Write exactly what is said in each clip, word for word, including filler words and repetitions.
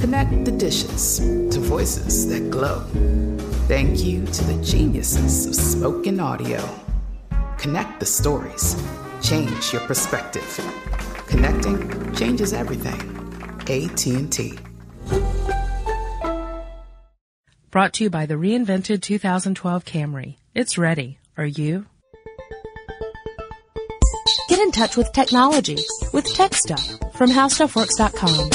Connect the dishes to voices that glow. Thank you to the geniuses of spoken audio. Connect the stories. Change your perspective. Connecting changes everything. A T and T. Brought to you by the reinvented two thousand twelve Camry. It's ready. Are you? Get in touch with technology with Tech Stuff from How Stuff Works dot com.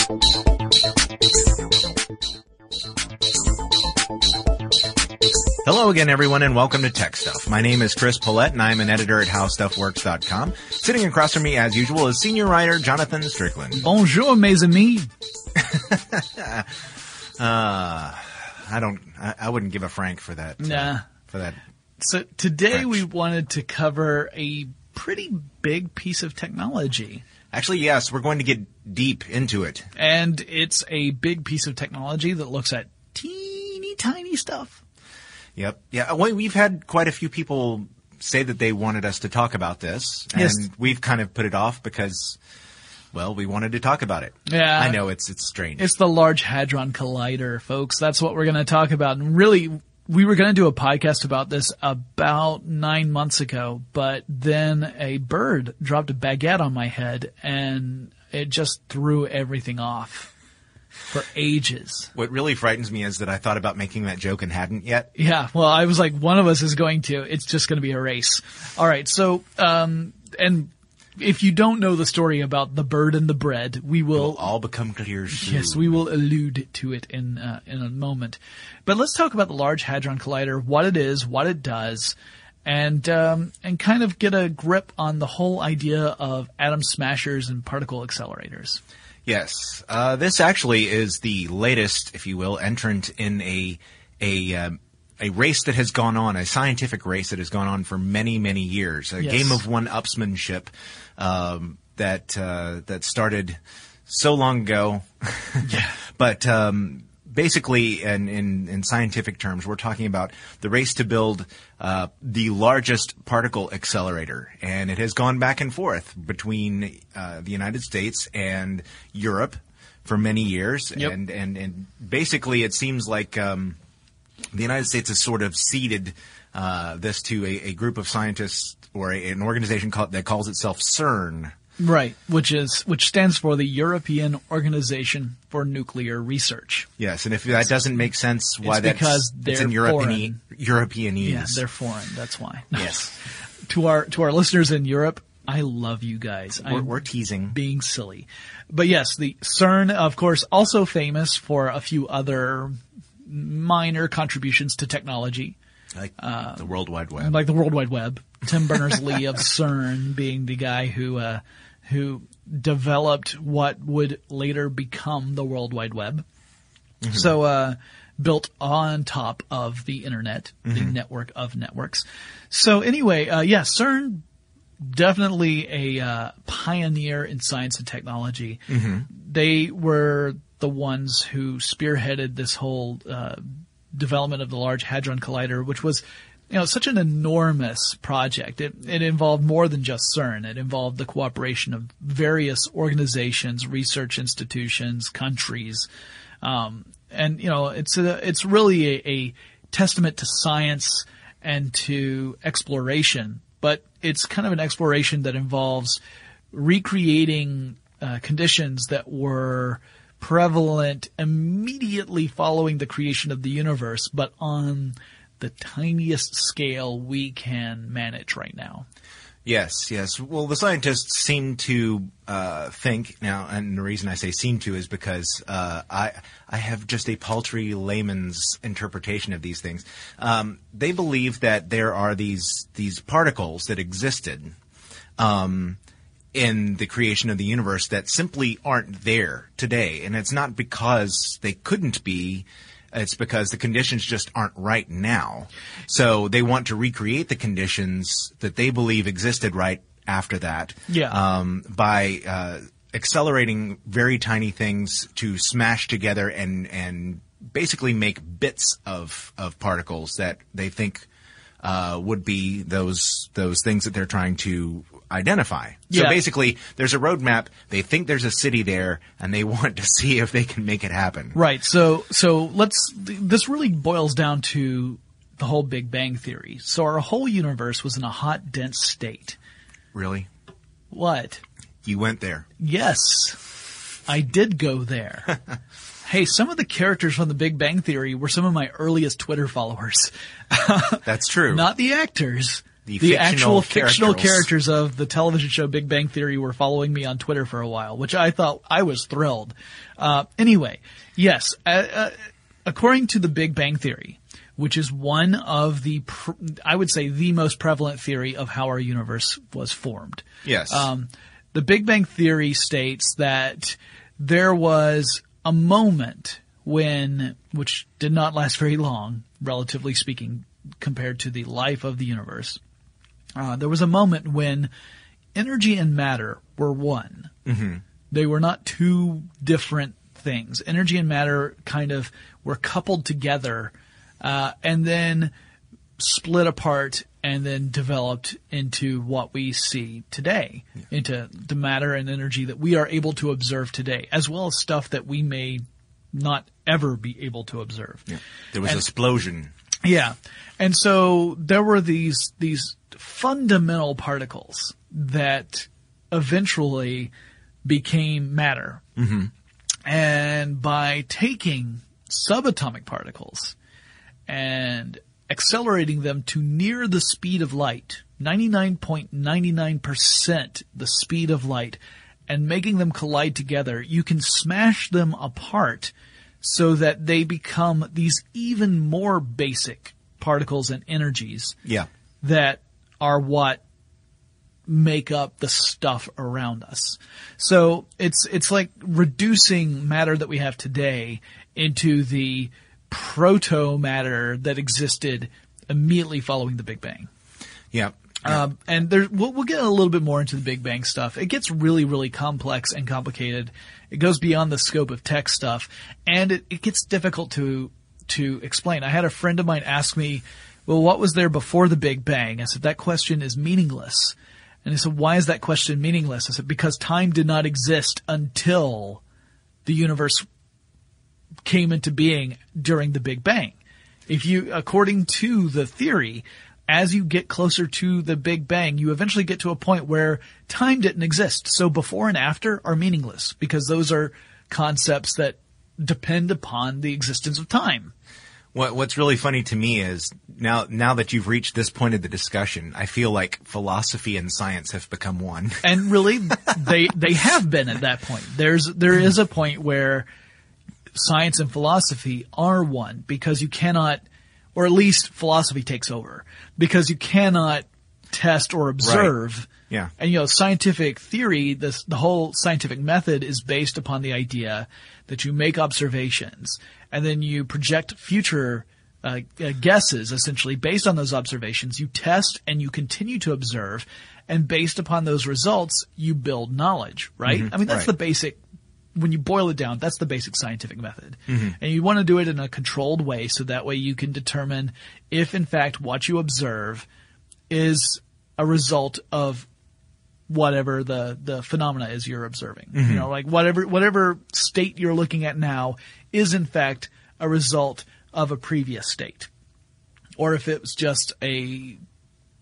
Hello again, everyone, and welcome to Tech Stuff. My name is Chris Paulette, and I'm an editor at How Stuff Works dot com. Sitting across from me, as usual, is senior writer Jonathan Strickland. Bonjour, mes amis. uh, I don't. I, I wouldn't give a franc for that. Uh, nah. For that. So today French. We wanted to cover a pretty big piece of technology. Actually, yes, we're going to get deep into it. And it's a big piece of technology that looks at teeny tiny stuff. Yep. Yeah. We've had quite a few people say that they wanted us to talk about this, and yes. We've kind of put it off because, well, we wanted to talk about it. Yeah. I know it's it's strange. It's the Large Hadron Collider, folks. That's what we're going to talk about. And really, we were going to do a podcast about this about nine months ago, but then a bird dropped a baguette on my head, and it just threw everything off. For ages. What really frightens me is that I thought about making that joke and hadn't yet. Yeah. Well, I was like, one of us is going to. It's just going to be a race. All right. So, um, and if you don't know the story about the bird and the bread, we will It'll all become clear soon. Yes, we will allude to it in uh, in a moment. But let's talk about the Large Hadron Collider, what it is, what it does, and um, and kind of get a grip on the whole idea of atom smashers and particle accelerators. Yes, uh, this actually is the latest, if you will, entrant in a a um, a race that has gone on, a scientific race that has gone on for many, many years, a yes. game of one-upsmanship um, that uh, that started so long ago. yeah. But um, basically, in, in, in scientific terms, we're talking about the race to build uh, the largest particle accelerator. And it has gone back and forth between uh, the United States and Europe for many years. Yep. And, and, and basically, it seems like um, the United States has sort of ceded uh, this to a, a group of scientists or a, an organization call, that calls itself CERN. Right, which is which stands for the European Organization for Nuclear Research. Yes, and if that doesn't make sense, why it's that's because they're it's in European Europeanese. Yeah, they're foreign. That's why. Yes. To our to our listeners in Europe, I love you guys. We're, we're teasing, being silly, but yes, the CERN, of course, also famous for a few other minor contributions to technology, like uh, the World Wide Web, like the World Wide Web. Tim Berners-Lee of CERN being the guy who uh, who developed what would later become the World Wide Web. Mm-hmm. So uh, built on top of the internet, mm-hmm. the network of networks. So anyway, uh, yeah, CERN. Definitely a uh, pioneer in science and technology. Mm-hmm. They were the ones who spearheaded this whole uh, development of the Large Hadron Collider, which was, you know, such an enormous project. It, it involved more than just CERN. It involved the cooperation of various organizations, research institutions, countries, um, and you know, it's a, it's really a, a testament to science and to exploration. But it's kind of an exploration that involves recreating uh, conditions that were prevalent immediately following the creation of the universe, but on the tiniest scale we can manage right now. Yes, yes. Well, the scientists seem to uh, think now, and the reason I say seem to is because uh, I I have just a paltry layman's interpretation of these things. Um, they believe that there are these these particles that existed um, in the creation of the universe that simply aren't there today, and it's not because they couldn't be. It's because the conditions just aren't right now. So they want to recreate the conditions that they believe existed right after that. Yeah. Um, by uh, accelerating very tiny things to smash together and and basically make bits of of particles that they think uh, would be those those things that they're trying to identify. Yeah. So basically, there's a roadmap. They think there's a city there, and they want to see if they can make it happen. Right. So, so let's. This really boils down to the whole Big Bang Theory. So our whole universe was in a hot, dense state. Really? What? You went there. Yes, I did go there. Hey, some of the characters from the Big Bang Theory were some of my earliest Twitter followers. That's true. Not the actors. The, the fictional actual characters. fictional characters of the television show Big Bang Theory were following me on Twitter for a while, which I thought I was thrilled. Uh, anyway, yes, uh, uh, according to the Big Bang Theory, which is one of the, pr- I would say, the most prevalent theory of how our universe was formed. Yes. Um, the Big Bang Theory states that there was a moment when, which did not last very long, relatively speaking, compared to the life of the universe. Uh, there was a moment when energy and matter were one. Mm-hmm. They were not two different things. Energy and matter kind of were coupled together uh, and then split apart and then developed into what we see today, yeah. into the matter and energy that we are able to observe today, as well as stuff that we may not ever be able to observe. Yeah. There was an explosion. Yeah. And so there were these these fundamental particles that eventually became matter. Mm-hmm. And by taking subatomic particles and accelerating them to near the speed of light, ninety-nine point nine nine percent the speed of light, and making them collide together, you can smash them apart so that they become these even more basic particles and energies yeah. that are what make up the stuff around us. So it's it's like reducing matter that we have today into the proto-matter that existed immediately following the Big Bang. Yeah. yeah. Um, and there's, we'll, we'll get a little bit more into the Big Bang stuff. It gets really, really complex and complicated. It goes beyond the scope of tech stuff, and it, it gets difficult to to explain. I had a friend of mine ask me, well, what was there before the Big Bang? I said, that question is meaningless. And he said, why is that question meaningless? I said, because time did not exist until the universe came into being during the Big Bang. If you, according to the theory, as you get closer to the Big Bang, you eventually get to a point where time didn't exist. So before and after are meaningless because those are concepts that depend upon the existence of time. What, what's really funny to me is now, now that you've reached this point of the discussion, I feel like philosophy and science have become one. And really, they, they have been at that point. There's, there is a point where science and philosophy are one because you cannot, or at least philosophy takes over because you cannot test or observe. Right. Yeah. And, you know, scientific theory, this, the whole scientific method is based upon the idea that you make observations and then you project future uh, guesses essentially based on those observations. You test and you continue to observe, and based upon those results, you build knowledge, right? Mm-hmm. I mean, that's right. The basic, when you boil it down, that's the basic scientific method. Mm-hmm. And you want to do it in a controlled way so that way you can determine if, in fact, what you observe is a result of whatever the, the phenomena is you're observing. Mm-hmm. You know, like whatever, whatever state you're looking at now is in fact a result of a previous state, or if it was just a,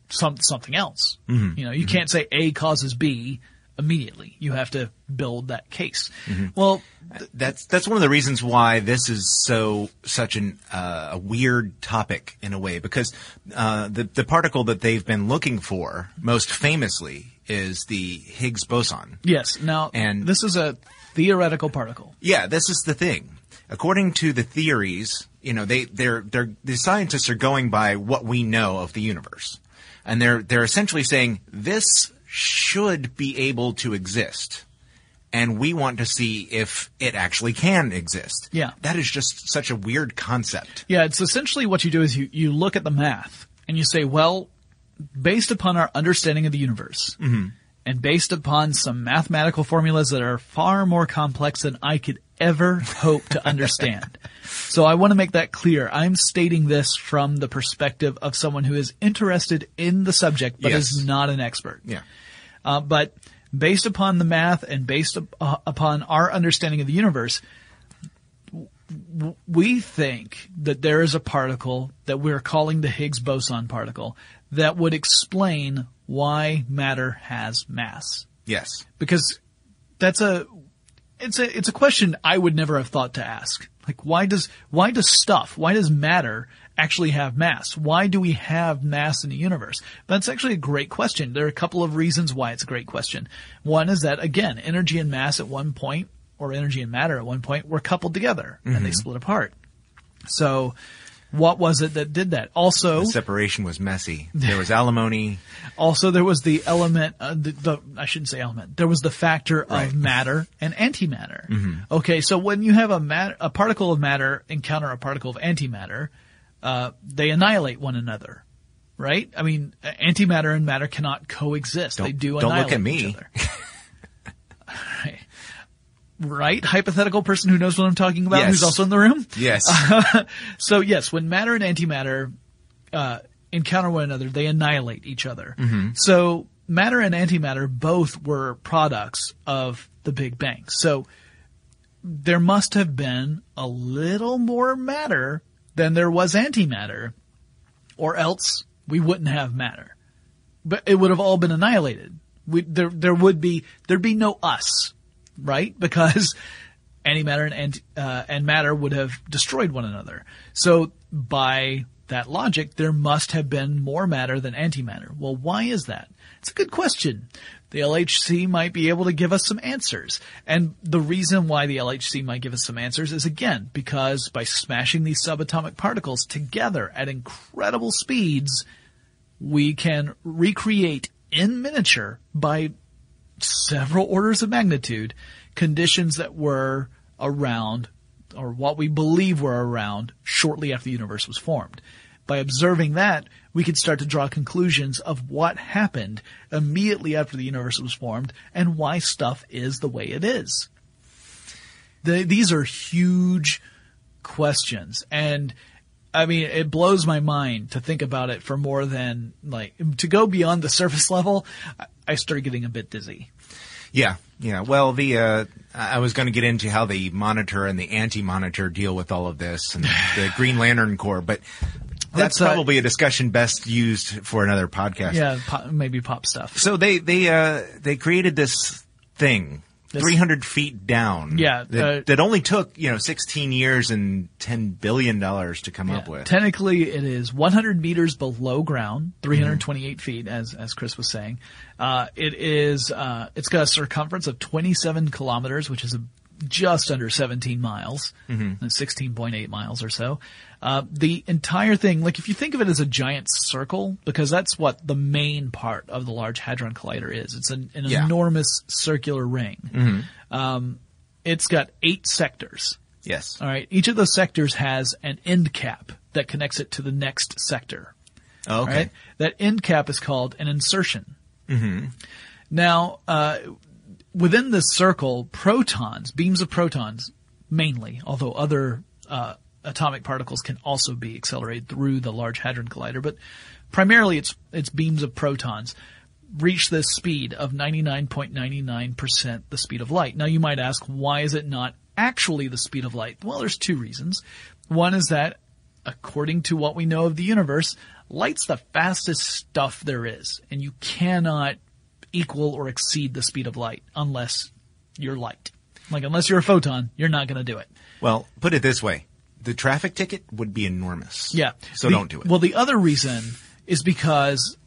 some, something else. Mm-hmm. You know, you mm-hmm. can't say A causes B immediately. You have to build that case. Mm-hmm. Well, th- that's, that's one of the reasons why this is so, such an, uh, a weird topic in a way, because, uh, the, the particle that they've been looking for most famously is the Higgs boson. Yes. Now, and this is a theoretical particle. Yeah, this is the thing. According to the theories, you know, they they're they're the scientists are going by what we know of the universe, and they're they're essentially saying this should be able to exist, and we want to see if it actually can exist. Yeah, that is just such a weird concept. Yeah, it's essentially what you do is you you look at the math and you say, well, based upon our understanding of the universe, mm-hmm. and based upon some mathematical formulas that are far more complex than I could ever hope to understand. So I want to make that clear. I'm stating this from the perspective of someone who is interested in the subject but yes. is not an expert. Yeah. Uh, but based upon the math and based up, upon our understanding of the universe, we think that there is a particle that we're calling the Higgs boson particle that would explain why matter has mass. Yes. Because that's a it's a it's a question I would never have thought to ask. Like why does why does stuff, why does matter actually have mass? Why do we have mass in the universe? That's actually a great question. There are a couple of reasons why it's a great question. One is that, again, energy and mass at one point, or energy and matter at one point, were coupled together, mm-hmm. and they split apart. So what was it that did that? Also, the separation was messy. There was alimony. Also, there was the element, uh, the, the, I shouldn't say element, there was the factor right. of matter and antimatter. Mm-hmm. Okay, so when you have a mat- a particle of matter encounter a particle of antimatter, uh, they annihilate one another, right? I mean, antimatter and matter cannot coexist. Don't, they do don't annihilate look at me. Each other. All right. Right? Hypothetical person who knows what I'm talking about, yes. who's also in the room? Yes. Uh, so, yes, when matter and antimatter uh encounter one another, they annihilate each other. Mm-hmm. So matter and antimatter both were products of the Big Bang. So there must have been a little more matter than there was antimatter, or else we wouldn't have matter. But it would have all been annihilated. We, there, there would be – there'd be no us. Right? Because antimatter and anti, uh, and matter would have destroyed one another. So by that logic, there must have been more matter than antimatter. Well, why is that? It's a good question. The L H C might be able to give us some answers. And the reason why the L H C might give us some answers is, again, because by smashing these subatomic particles together at incredible speeds, we can recreate in miniature by several orders of magnitude conditions that were around, or what we believe were around, shortly after the universe was formed. By observing that, we could start to draw conclusions of what happened immediately after the universe was formed and why stuff is the way it is. The, these are huge questions, and I mean, it blows my mind to think about it for more than, like, to go beyond the surface level. I started getting a bit dizzy. Yeah. Yeah. Well, the uh, I was going to get into how the monitor and the anti-monitor deal with all of this and the Green Lantern Corps, but that's, that's probably uh, a discussion best used for another podcast. Yeah, pop, maybe pop stuff. So they they uh, they created this thing this, three hundred feet down. Yeah, that, uh, that only took you know sixteen years and ten billion dollars to come yeah, up with. Technically, it is one hundred meters below ground, three hundred twenty-eight mm-hmm. feet, as as Chris was saying. Uh, it is uh, it's got a circumference of twenty-seven kilometers, which is a just under seventeen miles, mm-hmm. sixteen point eight miles or so. Uh, the entire thing, like if you think of it as a giant circle, because that's what the main part of the Large Hadron Collider is. It's an, an yeah. enormous circular ring. Mm-hmm. Um, it's got eight sectors. Yes. All right. Each of those sectors has an end cap that connects it to the next sector. Oh, okay. Right? That end cap is called an insertion. Mm-hmm. Now, uh, within this circle, protons, beams of protons mainly, although other uh, atomic particles can also be accelerated through the Large Hadron Collider, but primarily it's it's beams of protons, reach this speed of ninety-nine point nine nine percent the speed of light. Now you might ask, why is it not actually the speed of light? Well, there's two reasons. One is that, according to what we know of the universe, light's the fastest stuff there is, and you cannot equal or exceed the speed of light unless you're light. Like, unless you're a photon, you're not going to do it. Well, put it this way. The traffic ticket would be enormous. Yeah. So the, don't do it. Well, the other reason is because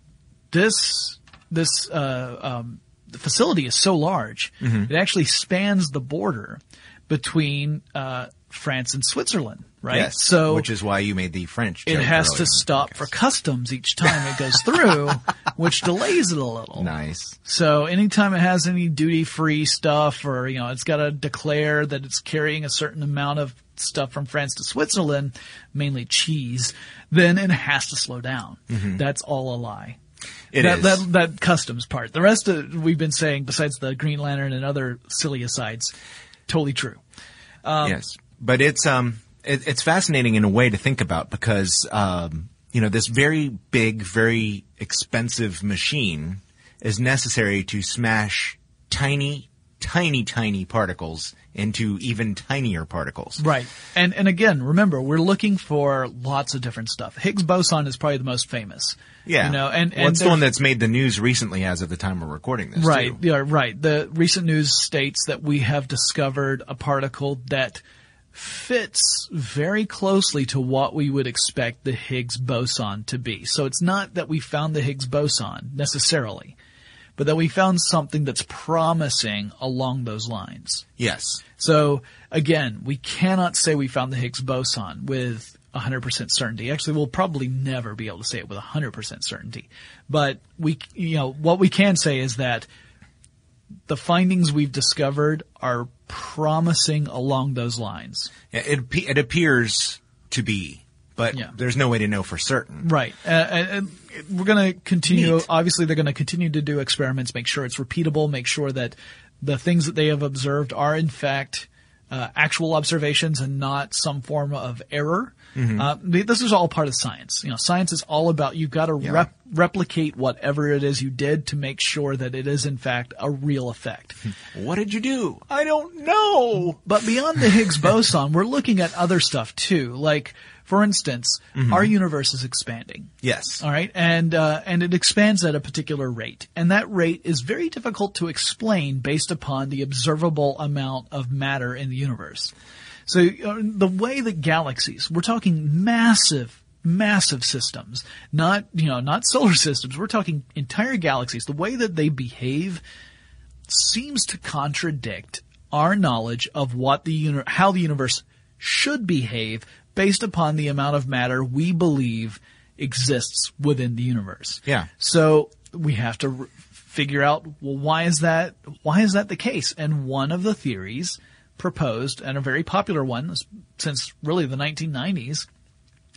this this uh, um, the facility is so large, mm-hmm. it actually spans the border between uh, France and Switzerland. Right. Yes, so which is why you made the French joke. It has earlier, to stop for customs each time it goes through, which delays it a little. Nice. So anytime it has any duty-free stuff, or you know, it's got to declare that it's carrying a certain amount of stuff from France to Switzerland, mainly cheese, then it has to slow down. Mm-hmm. That's all a lie. It that, is. That, that customs part. The rest of we've been saying, besides the Green Lantern and other silly asides, totally true. Um, yes, but it's um. It's fascinating in a way to think about because, um, you know, this very big, very expensive machine is necessary to smash tiny, tiny, tiny particles into even tinier particles. Right. And, and again, remember, we're looking for lots of different stuff. Higgs boson is probably the most famous. Yeah. You know, and, and well, it's the one that's made the news recently as of the time we're recording this. Right. Too. Yeah, right. The recent news states that we have discovered a particle that fits very closely to what we would expect the Higgs boson to be. So it's not that we found the Higgs boson necessarily, but that we found something that's promising along those lines. Yes. So again, we cannot say we found the Higgs boson with one hundred percent certainty. Actually, we'll probably never be able to say it with one hundred percent certainty. But we, you know, what we can say is that the findings we've discovered are promising along those lines. It, it appears to be, but yeah. there's no way to know for certain. Right. Uh, and we're going to continue. Neat. Obviously, they're going to continue to do experiments, make sure it's repeatable, make sure that the things that they have observed are, in fact, uh, actual observations and not some form of error. Mm-hmm. Uh, this is all part of science. You know, science is all about you've got to yeah. rep- replicate whatever it is you did to make sure that it is, in fact, a real effect. What did you do? I don't know. But beyond the Higgs boson, we're looking at other stuff, too. Like, for instance, mm-hmm. our universe is expanding. Yes. All right. And, uh, and it expands at a particular rate. And that rate is very difficult to explain based upon the observable amount of matter in the universe. So uh, the way that galaxies, we're talking massive, massive systems, not, you know, not solar systems. We're talking entire galaxies. The way that they behave seems to contradict our knowledge of what the uni- how the universe should behave based upon the amount of matter we believe exists within the universe. Yeah. So we have to re- figure out, well, why is that? Why is that the case? And one of the theories proposed, and a very popular one since really the nineteen nineties,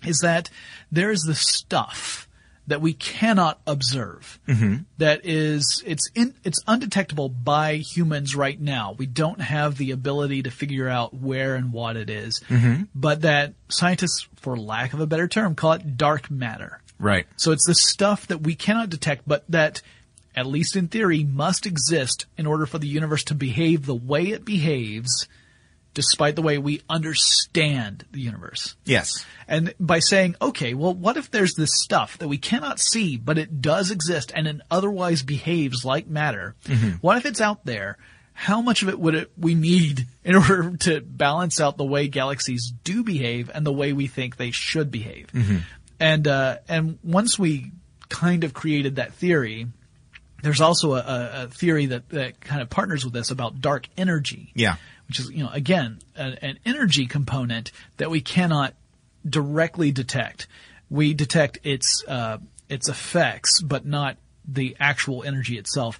is that there is this stuff that we cannot observe. Mm-hmm. That is, it's in, it's undetectable by humans right now. We don't have the ability to figure out where and what it is, mm-hmm. but that scientists, for lack of a better term, call it dark matter. Right. So it's the stuff that we cannot detect, but that at least in theory, must exist in order for the universe to behave the way it behaves, despite the way we understand the universe. Yes. And by saying, okay, well, what if there's this stuff that we cannot see, but it does exist and it otherwise behaves like matter? Mm-hmm. What if it's out there? How much of it would it we need in order to balance out the way galaxies do behave and the way we think they should behave? Mm-hmm. And uh, and once we kind of created that theory, there's also a, a theory that, that kind of partners with this about dark energy. Yeah. Which is, you know, again, a, an energy component that we cannot directly detect. We detect its uh, its effects, but not the actual energy itself.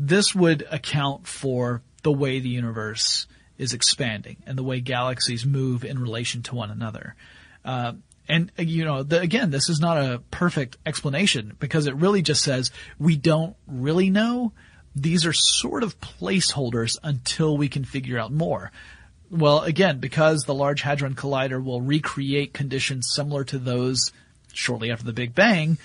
This would account for the way the universe is expanding and the way galaxies move in relation to one another. Uh, and, you know, the, again, this is not a perfect explanation because it really just says we don't really know. These are sort of placeholders until we can figure out more. Well, again, because the Large Hadron Collider will recreate conditions similar to those shortly after the Big Bang,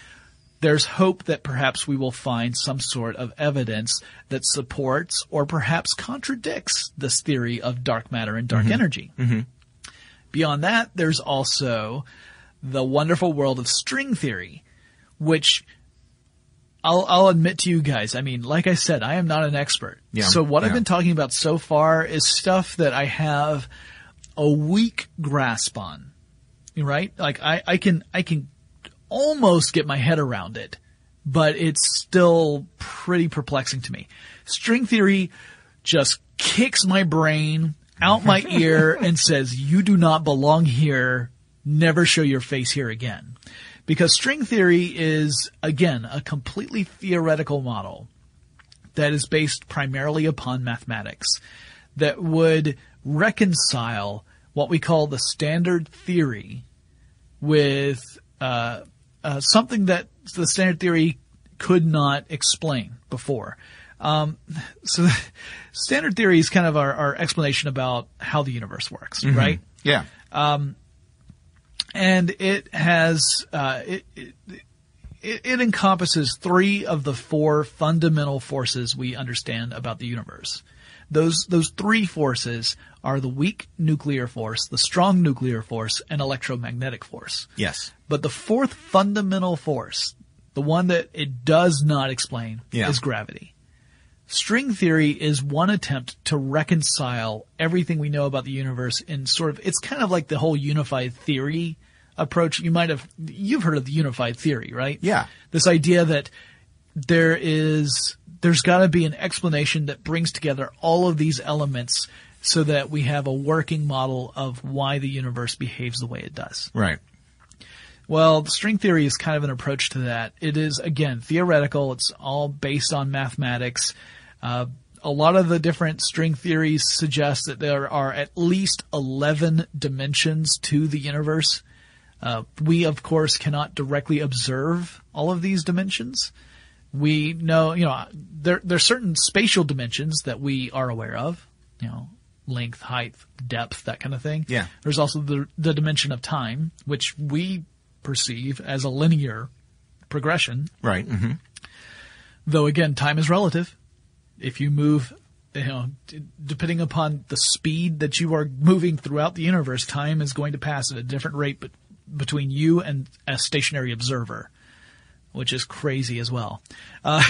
there's hope that perhaps we will find some sort of evidence that supports or perhaps contradicts this theory of dark matter and dark mm-hmm. energy. Mm-hmm. Beyond that, there's also the wonderful world of string theory, which I'll, I'll admit to you guys, I mean, like I said, I am not an expert. Yeah. So what yeah. I've been talking about so far is stuff that I have a weak grasp on, right? Like I, I can, I can almost get my head around it, but it's still pretty perplexing to me. String theory just kicks my brain out my ear and says, you do not belong here. Never show your face here again. Because string theory is, again, a completely theoretical model that is based primarily upon mathematics that would reconcile what we call the standard theory with uh Uh, something that the standard theory could not explain before. Um, so standard theory is kind of our, our explanation about how the universe works, mm-hmm. right? Yeah. Um, and it has uh, it, it it encompasses three of the four fundamental forces we understand about the universe. Those those three forces are the weak nuclear force, the strong nuclear force, and electromagnetic force. Yes. But the fourth fundamental force, the one that it does not explain, yeah. is gravity. String theory is one attempt to reconcile everything we know about the universe in sort of – it's kind of like the whole unified theory approach. You might have – you've heard of the unified theory, right? Yeah. This idea that there is – there's got to be an explanation that brings together all of these elements so that we have a working model of why the universe behaves the way it does. Right. Well, string theory is kind of an approach to that. It is, again, theoretical. It's all based on mathematics. Uh, a lot of the different string theories suggest that there are at least eleven dimensions to the universe. Uh, we, of course, cannot directly observe all of these dimensions. We know, you know, there, there are certain spatial dimensions that we are aware of, you know, length, height, depth, that kind of thing. Yeah. There's also the, the dimension of time, which we perceive as a linear progression. Right. Mm-hmm. Though, again, time is relative. If you move, you know, d- depending upon the speed that you are moving throughout the universe, time is going to pass at a different rate be- between you and a stationary observer, which is crazy as well. Uh,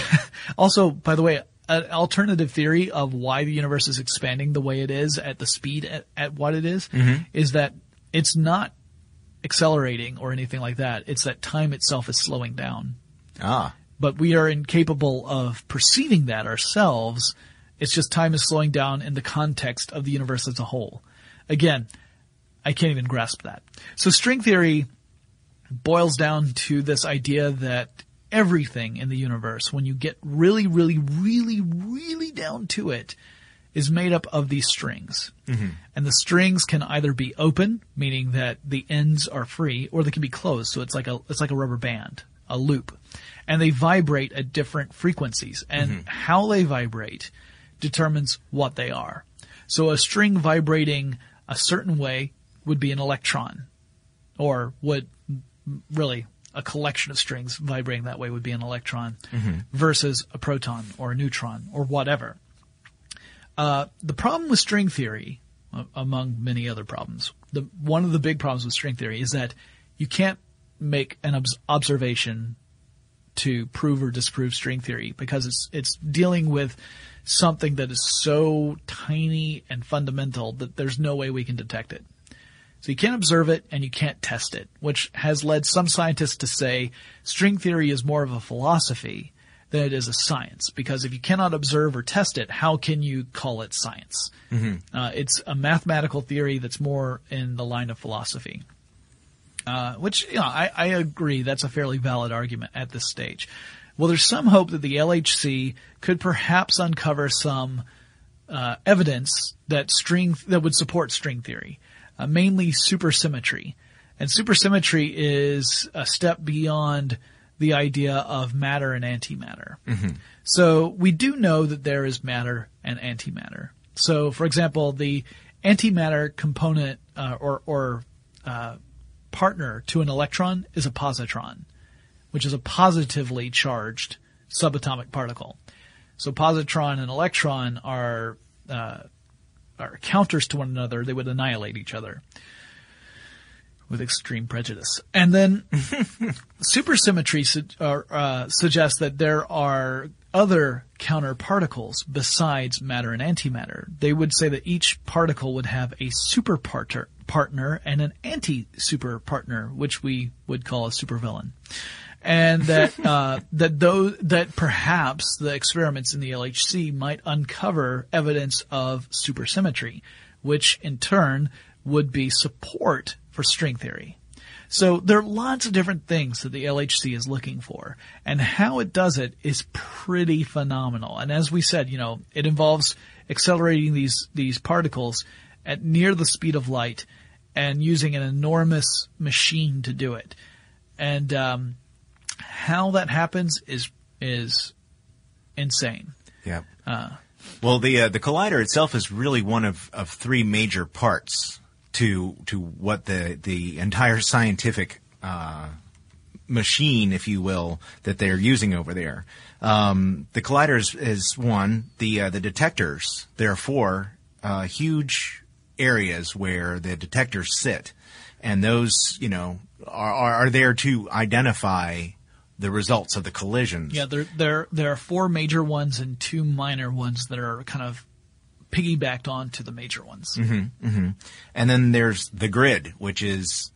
also, by the way, an alternative theory of why the universe is expanding the way it is at the speed at, at what it is mm-hmm. is that it's not accelerating or anything like that. It's that time itself is slowing down. Ah. But we are incapable of perceiving that ourselves. It's just time is slowing down in the context of the universe as a whole. Again, I can't even grasp that. So string theory boils down to this idea that everything in the universe, when you get really, really, really, really down to it, is made up of these strings. Mm-hmm. And the strings can either be open, meaning that the ends are free, or they can be closed. So it's like a, it's like a rubber band, a loop. And they vibrate at different frequencies. And mm-hmm. how they vibrate determines what they are. So a string vibrating a certain way would be an electron, or would really a collection of strings vibrating that way would be an electron mm-hmm. versus a proton or a neutron or whatever. Uh, the problem with string theory, among many other problems, the one of the big problems with string theory is that you can't make an obs- observation to prove or disprove string theory because it's it's dealing with something that is so tiny and fundamental that there's no way we can detect it. So you can't observe it and you can't test it, which has led some scientists to say string theory is more of a philosophy than it is a science, because if you cannot observe or test it, how can you call it science? Mm-hmm. Uh, it's a mathematical theory that's more in the line of philosophy, uh, which you know, I, I agree that's a fairly valid argument at this stage. Well, there's some hope that the L H C could perhaps uncover some uh, evidence that string that would support string theory, uh, mainly supersymmetry. And supersymmetry is a step beyond the idea of matter and antimatter. Mm-hmm. So we do know that there is matter and antimatter. So, for example, the antimatter component uh, or, or uh, partner to an electron is a positron, which is a positively charged subatomic particle. So positron and electron are, uh, are counters to one another. They would annihilate each other with extreme prejudice. And then supersymmetry su- or, uh, suggests that there are other counter particles besides matter and antimatter. They would say that each particle would have a super parter- partner and an anti-super partner, which we would call a supervillain. And that, uh, that those, that perhaps the experiments in the L H C might uncover evidence of supersymmetry, which in turn would be support for string theory. So there are lots of different things that the L H C is looking for, and how it does it is pretty phenomenal. And as we said, you know, it involves accelerating these, these particles at near the speed of light and using an enormous machine to do it. And, um, how that happens is, is insane. Yeah. Uh, well, the, uh, the collider itself is really one of, of three major parts to, to what the, the entire scientific, uh, machine, if you will, that they're using over there. Um, the collider is, is one, the, uh, the detectors, there are four, uh, huge areas where the detectors sit. And those, you know, are, are, are there to identify the results of the collisions. Yeah, there, there, there are four major ones and two minor ones that are kind of piggybacked on to the major ones. Mm-hmm, mm-hmm. And then there's the grid, which is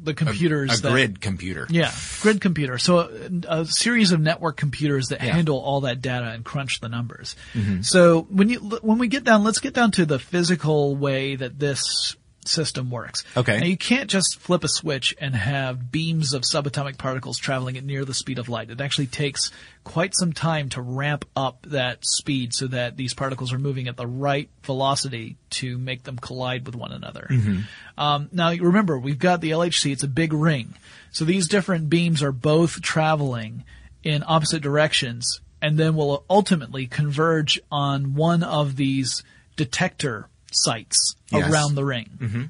the computers. A, a that, grid computer. Yeah, grid computer. So a, a series of network computers that yeah. handle all that data and crunch the numbers. Mm-hmm. So when you when we get down, let's get down to the physical way that this system works. Okay. Now you can't just flip a switch and have beams of subatomic particles traveling at near the speed of light. It actually takes quite some time to ramp up that speed so that these particles are moving at the right velocity to make them collide with one another. Mm-hmm. Um, now remember, we've got the L H C. It's a big ring. So these different beams are both traveling in opposite directions and then will ultimately converge on one of these detector sites yes. around the ring. Mm-hmm.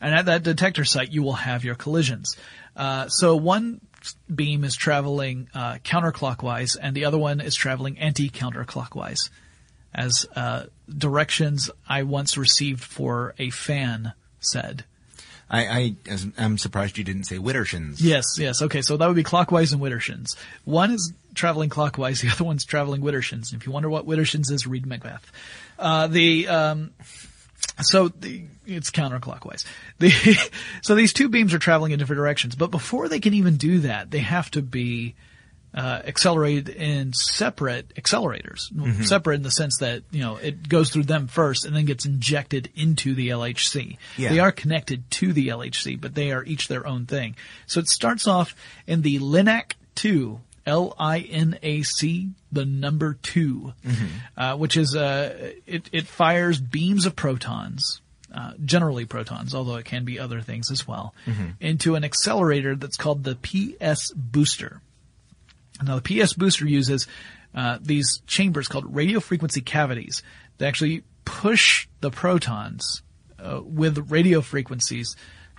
And at that detector site, you will have your collisions. Uh, so one beam is traveling uh, counterclockwise, and the other one is traveling anti-counterclockwise, as uh, directions I once received for a fan said. I, I, I'm surprised you didn't say Wittershins. Yes, yes. Okay, so that would be clockwise and Wittershins. One is traveling clockwise, the other one's traveling Wittershins. If you wonder what Wittershins is, read Macbeth. Uh, the, um, so the, it's counterclockwise. The, so these two beams are traveling in different directions, but before they can even do that, they have to be, uh, accelerated in separate accelerators. Mm-hmm. Separate in the sense that, you know, it goes through them first and then gets injected into the L H C. Yeah. They are connected to the L H C, but they are each their own thing. So it starts off in the LINAC two. L I N A C, the number two, mm-hmm. uh, which is, uh, it, it fires beams of protons, uh, generally protons, although it can be other things as well, mm-hmm. into an accelerator that's called the P S booster. Now, the P S booster uses, uh, these chambers called radio frequency cavities that actually push the protons, uh, with radio frequencies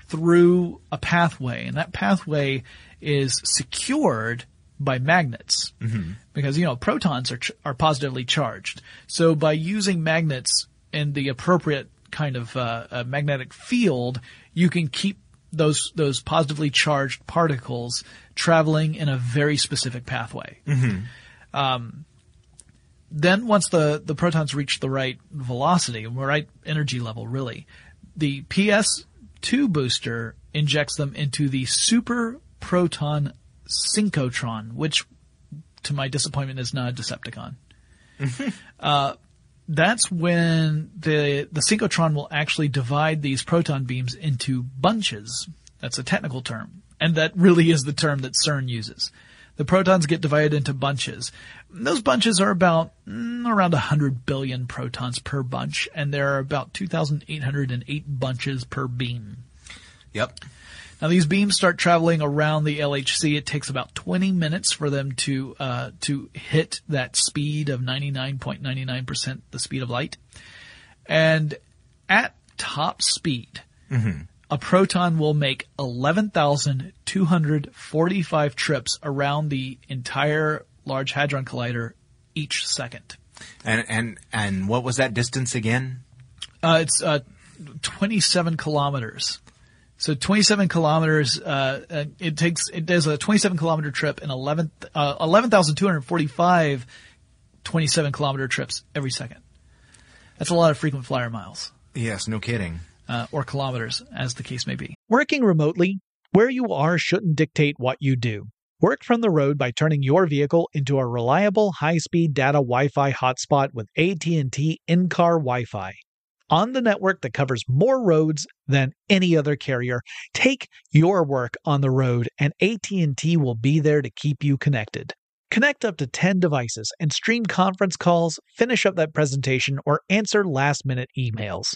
through a pathway, and that pathway is secured by magnets, mm-hmm. because, you know, protons are, ch- are positively charged. So by using magnets in the appropriate kind of uh, uh, magnetic field, you can keep those, those positively charged particles traveling in a very specific pathway. Mm-hmm. Um, then once the, the protons reach the right velocity and the right energy level, really, the P S two booster injects them into the super proton synchrotron, which to my disappointment is not a Decepticon. Mm-hmm. Uh, that's when the, the synchrotron will actually divide these proton beams into bunches. That's a technical term. And that really is the term that CERN uses. The protons get divided into bunches. Those bunches are about mm, around one hundred billion protons per bunch, and there are about two thousand eight hundred eight bunches per beam. Yep. Now, these beams start traveling around the L H C. It takes about twenty minutes for them to uh to hit that speed of ninety-nine point nine nine percent the speed of light. And at top speed, mm-hmm. a proton will make eleven thousand two hundred forty-five trips around the entire Large Hadron Collider each second. And and and what was that distance again? Uh it's uh twenty-seven kilometers. So twenty-seven kilometers, uh, it takes, it does a twenty-seven kilometer trip and eleven thousand two hundred forty-five twenty-seven kilometer trips every second. That's a lot of frequent flyer miles. Yes, no kidding. Uh, or kilometers, as the case may be. Working remotely, where you are shouldn't dictate what you do. Work from the road by turning your vehicle into a reliable high-speed data Wi-Fi hotspot with A T and T in-car Wi-Fi. On the network that covers more roads than any other carrier, take your work on the road and A T and T will be there to keep you connected. Connect up to ten devices and stream conference calls, finish up that presentation, or answer last-minute emails.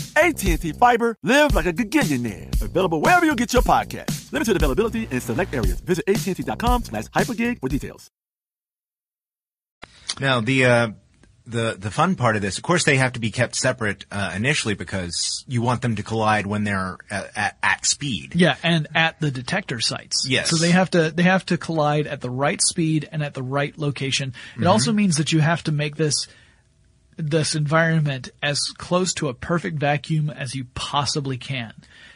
A T and T Fiber, live like a gigillionaire. Available wherever you get your podcast. Limited availability in select areas. Visit AT&T.com slash hypergig for details. Now, the uh, the the fun part of this, of course, they have to be kept separate uh, initially because you want them to collide when they're at, at, at speed. Yeah, and at the detector sites. Yes. So they have to they have to collide at the right speed and at the right location. It mm-hmm. also means that you have to make this this environment as close to a perfect vacuum as you possibly can.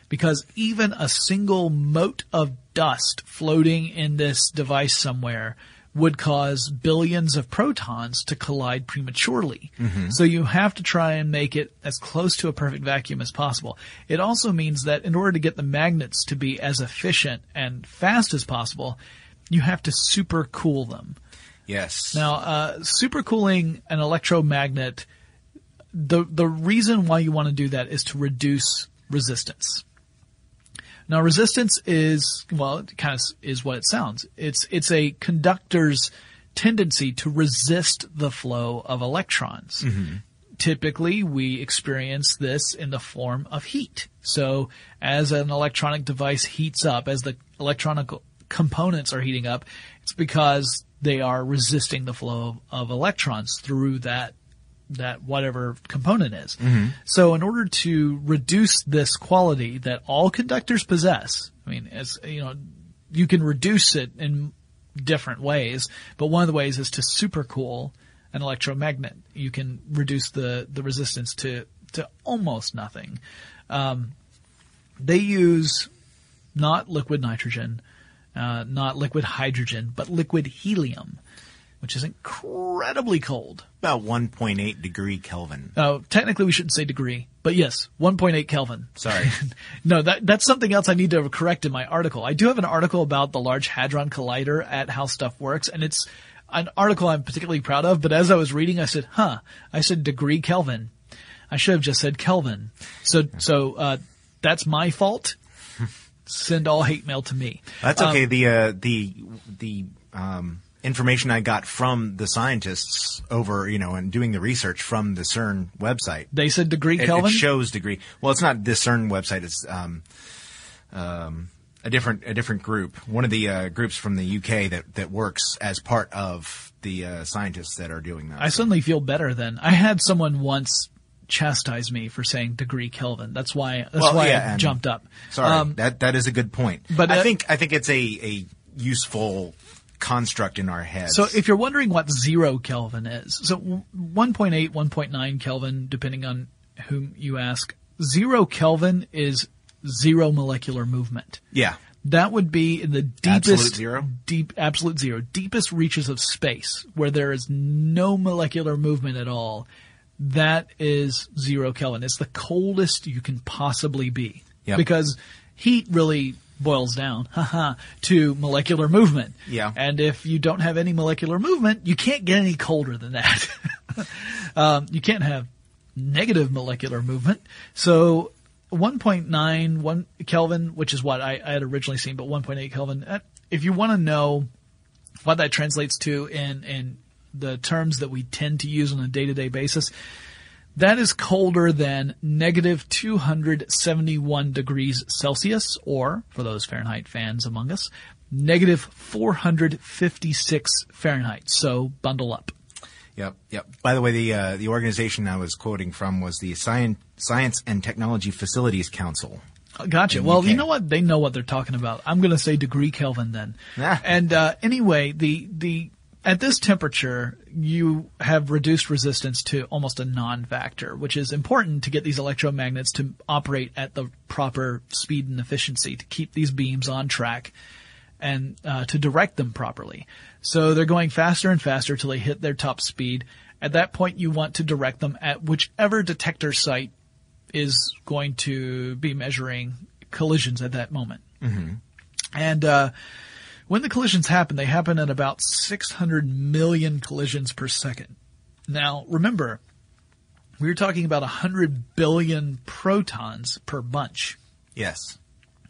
because even a single mote of dust floating in this device somewhere would cause billions of protons to collide prematurely. Mm-hmm. So you have to try and make it as close to a perfect vacuum as possible. It also means that in order to get the magnets to be as efficient and fast as possible, you have to supercool them. Yes. Now, uh, supercooling an electromagnet, the the reason why you want to do that is to reduce resistance. Now, resistance is, well, it kind of is what it sounds. It's it's a conductor's tendency to resist the flow of electrons. Mm-hmm. Typically, we experience this in the form of heat. So as an electronic device heats up, as the electronic components are heating up, it's because they are resisting the flow of, of electrons through that that whatever component is. Mm-hmm. So in order to reduce this quality that all conductors possess, I mean, as you know, you can reduce it in different ways, but one of the ways is to supercool an electromagnet. You can reduce the, the resistance to, to almost nothing. Um, they use not liquid nitrogen, uh, not liquid hydrogen, but liquid helium, which is incredibly cold. About one point eight degree Kelvin. Oh, technically we shouldn't say degree, but yes, one point eight Kelvin. Sorry. No, that that's something else I need to correct in my article. I do have an article about the Large Hadron Collider at HowStuffWorks, and it's an article I'm particularly proud of, but as I was reading, I said, huh, I said degree Kelvin. I should have just said Kelvin. So, so, uh, that's my fault. Send all hate mail to me. That's okay. Um, the, uh, the, the, um, information I got from the scientists over, you know, and doing the research from the CERN website. They said degree it, Kelvin? It shows degree. Well, it's not the CERN website. It's um, um, a different a different group. One of the uh, groups from the U K that, that works as part of the uh, scientists that are doing that. I so. suddenly feel better then. I had someone once chastise me for saying degree Kelvin. That's why That's well, why yeah, I jumped up. Sorry. Um, that That is a good point. But I, uh, think, I think it's a, a useful construct in our heads. So if you're wondering what zero Kelvin is, so one point eight, one point nine Kelvin, depending on whom you ask, zero Kelvin is zero molecular movement. Yeah. That would be in the deepest, absolute zero? deep, absolute zero, deepest reaches of space where there is no molecular movement at all. That is zero Kelvin. It's the coldest you can possibly be. Yep. Because heat really boils down haha, to molecular movement. Yeah. And if you don't have any molecular movement, you can't get any colder than that. um, you can't have negative molecular movement. So one point nine one Kelvin, which is what I, I had originally seen, but one point eight Kelvin, if you want to know what that translates to in, in the terms that we tend to use on a day-to-day basis, that is colder than negative two hundred seventy-one degrees Celsius, or, for those Fahrenheit fans among us, negative four hundred fifty-six Fahrenheit. So bundle up. Yep, yep. By the way, the uh, the organization I was quoting from was the Science, Science and Technology Facilities Council. Gotcha. Well, U K. You know what? They know what they're talking about. I'm going to say degree Kelvin then. Ah. And uh, anyway, the the... at this temperature, you have reduced resistance to almost a non-factor, which is important to get these electromagnets to operate at the proper speed and efficiency to keep these beams on track and uh, to direct them properly. So they're going faster and faster till they hit their top speed. At that point, you want to direct them at whichever detector site is going to be measuring collisions at that moment. Mm-hmm. And uh when the collisions happen, they happen at about six hundred million collisions per second. Now, remember, we were talking about one hundred billion protons per bunch. Yes.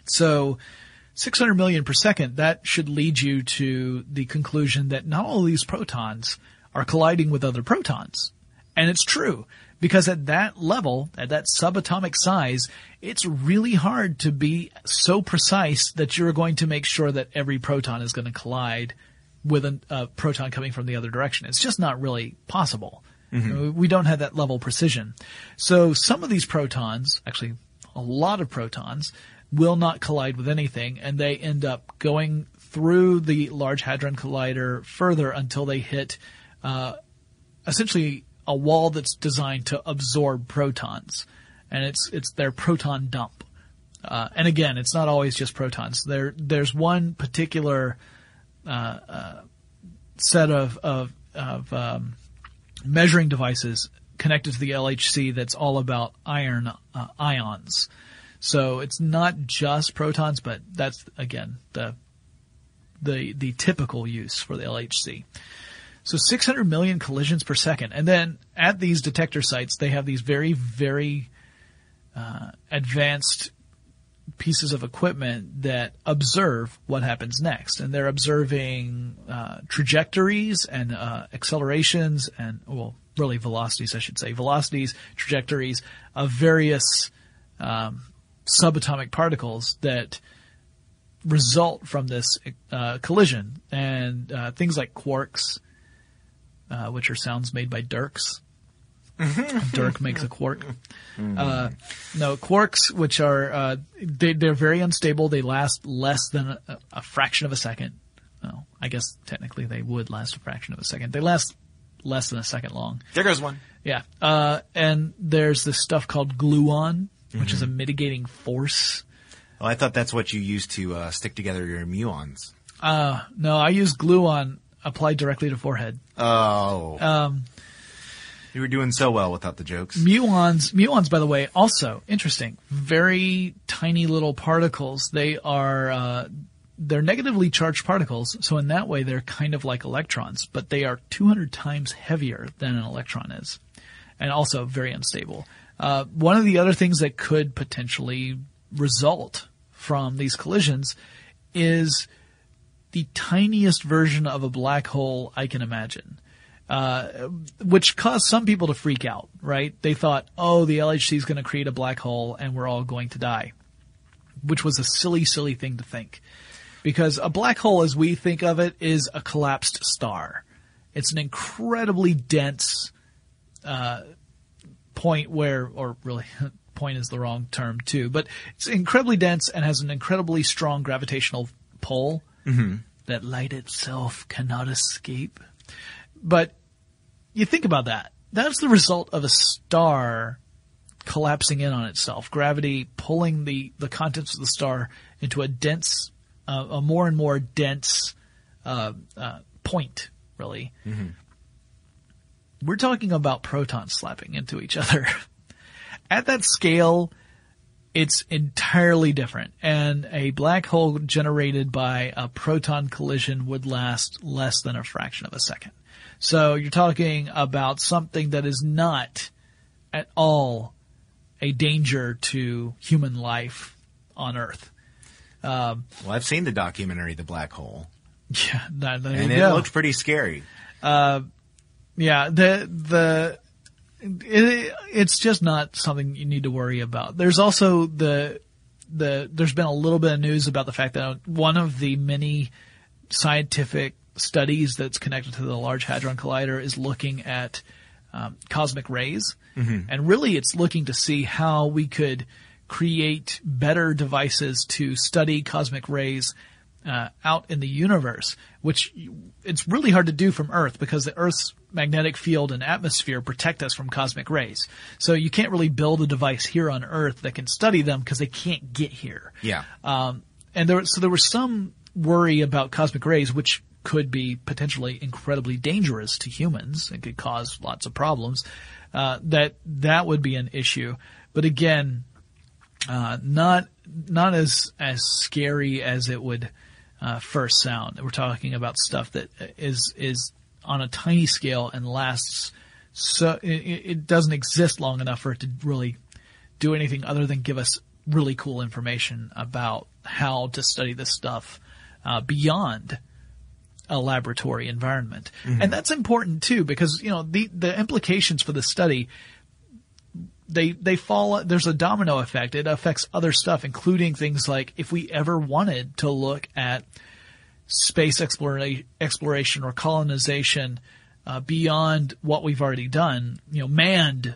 So six hundred million per second, that should lead you to the conclusion that not all of these protons are colliding with other protons. And it's true, because at that level, at that subatomic size, it's really hard to be so precise that you're going to make sure that every proton is going to collide with a uh, proton coming from the other direction. It's just not really possible. Mm-hmm. We don't have that level of precision. So some of these protons, actually a lot of protons, will not collide with anything, and they end up going through the Large Hadron Collider further until they hit uh essentially a wall that's designed to absorb protons, and it's it's their proton dump. Uh, and again, it's not always just protons. There, there's one particular uh, uh, set of of, of um, measuring devices connected to the L H C that's all about iron uh, ions. So it's not just protons, but that's again the the the typical use for the L H C. So six hundred million collisions per second, and then at these detector sites, they have these very very uh, advanced pieces of equipment that observe what happens next, and they're observing uh, trajectories and uh, accelerations and well, really velocities, I should say, velocities, trajectories of various um, subatomic particles that result from this uh, collision, and uh, things like quarks, uh, which are sounds made by Dirks. Dirk makes a quark. Uh, no, quarks, which are uh, they, they're very unstable. They last less than a, a fraction of a second. Well, I guess technically they would last a fraction of a second. They last less than a second long. There goes one. Yeah. Uh, and there's this stuff called gluon, which mm-hmm. is a mitigating force. Oh, I thought that's what you used to uh, stick together your muons. Uh, no, I use gluon applied directly to forehead. Oh. Um. You were doing so well without the jokes. Muons, muons, by the way, also interesting. Very tiny little particles. They are, uh, they're negatively charged particles. So in that way, they're kind of like electrons, but they are two hundred times heavier than an electron is, and also very unstable. Uh, one of the other things that could potentially result from these collisions is the tiniest version of a black hole I can imagine. Uh, which caused some people to freak out, right? They thought, oh, the L H C is going to create a black hole and we're all going to die, which was a silly, silly thing to think. Because a black hole, as we think of it, is a collapsed star. It's an incredibly dense uh, point where, or really, point is the wrong term too, but it's incredibly dense and has an incredibly strong gravitational pull mm-hmm. that light itself cannot escape. But you think about that. That's the result of a star collapsing in on itself. Gravity pulling the, the contents of the star into a dense, uh, a more and more dense uh, uh, point, really. Mm-hmm. We're talking about protons slapping into each other. At that scale, it's entirely different. And a black hole generated by a proton collision would last less than a fraction of a second. So you're talking about something that is not at all a danger to human life on Earth. Um, well, I've seen the documentary, The Black Hole. Yeah, there you and it go. Looked pretty scary. Uh, yeah, the the it, it's just not something you need to worry about. There's also the the there's been a little bit of news about the fact that one of the many scientific studies that's connected to the Large Hadron Collider is looking at um, cosmic rays. Mm-hmm. And really it's looking to see how we could create better devices to study cosmic rays uh, out in the universe, which it's really hard to do from Earth because the Earth's magnetic field and atmosphere protect us from cosmic rays. So you can't really build a device here on Earth that can study them because they can't get here. Yeah. Um, and there, so there was some worry about cosmic rays, which could be potentially incredibly dangerous to humans and could cause lots of problems, uh, that that would be an issue. But again, uh, not not as as scary as it would uh, first sound. We're talking about stuff that is is on a tiny scale and lasts so it, it doesn't exist long enough for it to really do anything other than give us really cool information about how to study this stuff uh, beyond a laboratory environment. Mm-hmm. And that's important too, because, you know, the, the implications for the study, they, they fall, there's a domino effect. It affects other stuff, including things like if we ever wanted to look at space explora- exploration or colonization, uh, beyond what we've already done, you know, manned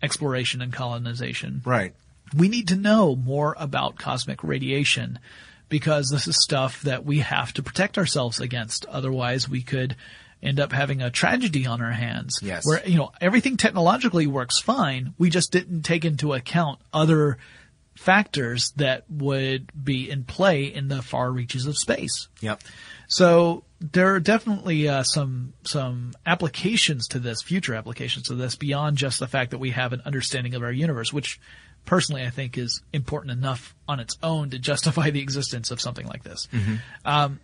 exploration and colonization. Right. We need to know more about cosmic radiation, because this is stuff that we have to protect ourselves against. Otherwise, we could end up having a tragedy on our hands. Yes. Where, you know, everything technologically works fine. We just didn't take into account other factors that would be in play in the far reaches of space. Yep. So there are definitely uh, some some applications to this, future applications to this, beyond just the fact that we have an understanding of our universe, which personally I think is important enough on its own to justify the existence of something like this. Mm-hmm. Um,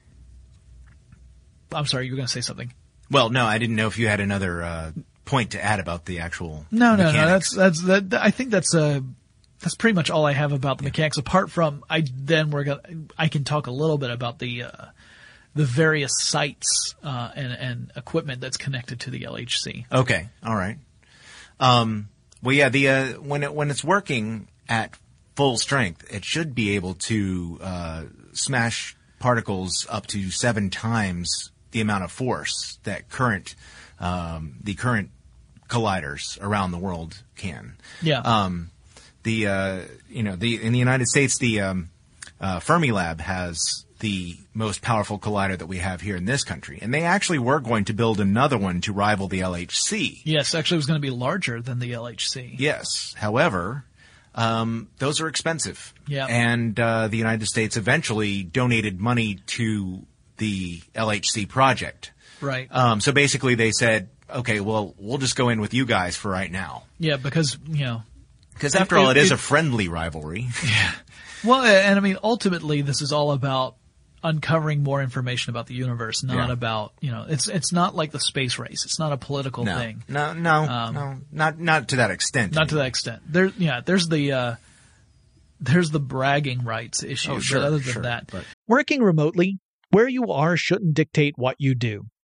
I'm sorry, you were going to say something. Well, no, I didn't know if you had another uh, point to add about the actual no, mechanics. No, no, that's that's that. I think that's uh, that's pretty much all I have about the yeah. mechanics. Apart from, I then we're gonna I can talk a little bit about the uh, the various sites uh, and and equipment that's connected to the L H C. Okay, all right. Um, well, yeah, the uh, when it when it's working at full strength, it should be able to uh, smash particles up to seven times the amount of force that current, um, the current colliders around the world can. Yeah. Um, the, uh, you know, the, in the United States, the, um, uh, Fermilab has the most powerful collider that we have here in this country. And they actually were going to build another one to rival the L H C. Yes. Actually, it was going to be larger than the L H C. Yes. However, um, those are expensive. Yeah. And, uh, the United States eventually donated money to the L H C project. Right. Um, so basically they said, okay, well, we'll just go in with you guys for right now. Yeah, because, you know. Because after it, all, it, it is it, a friendly rivalry. Yeah. Well, and I mean, ultimately this is all about uncovering more information about the universe, not yeah. about, you know, it's it's not like the space race. It's not a political no. thing. No, no, um, no. Not, not to that extent. Not anyway. to that extent. There, yeah, there's the, uh, there's the bragging rights issue. Oh, sure, but other than sure, that. But. Working remotely, where you are shouldn't dictate what you do.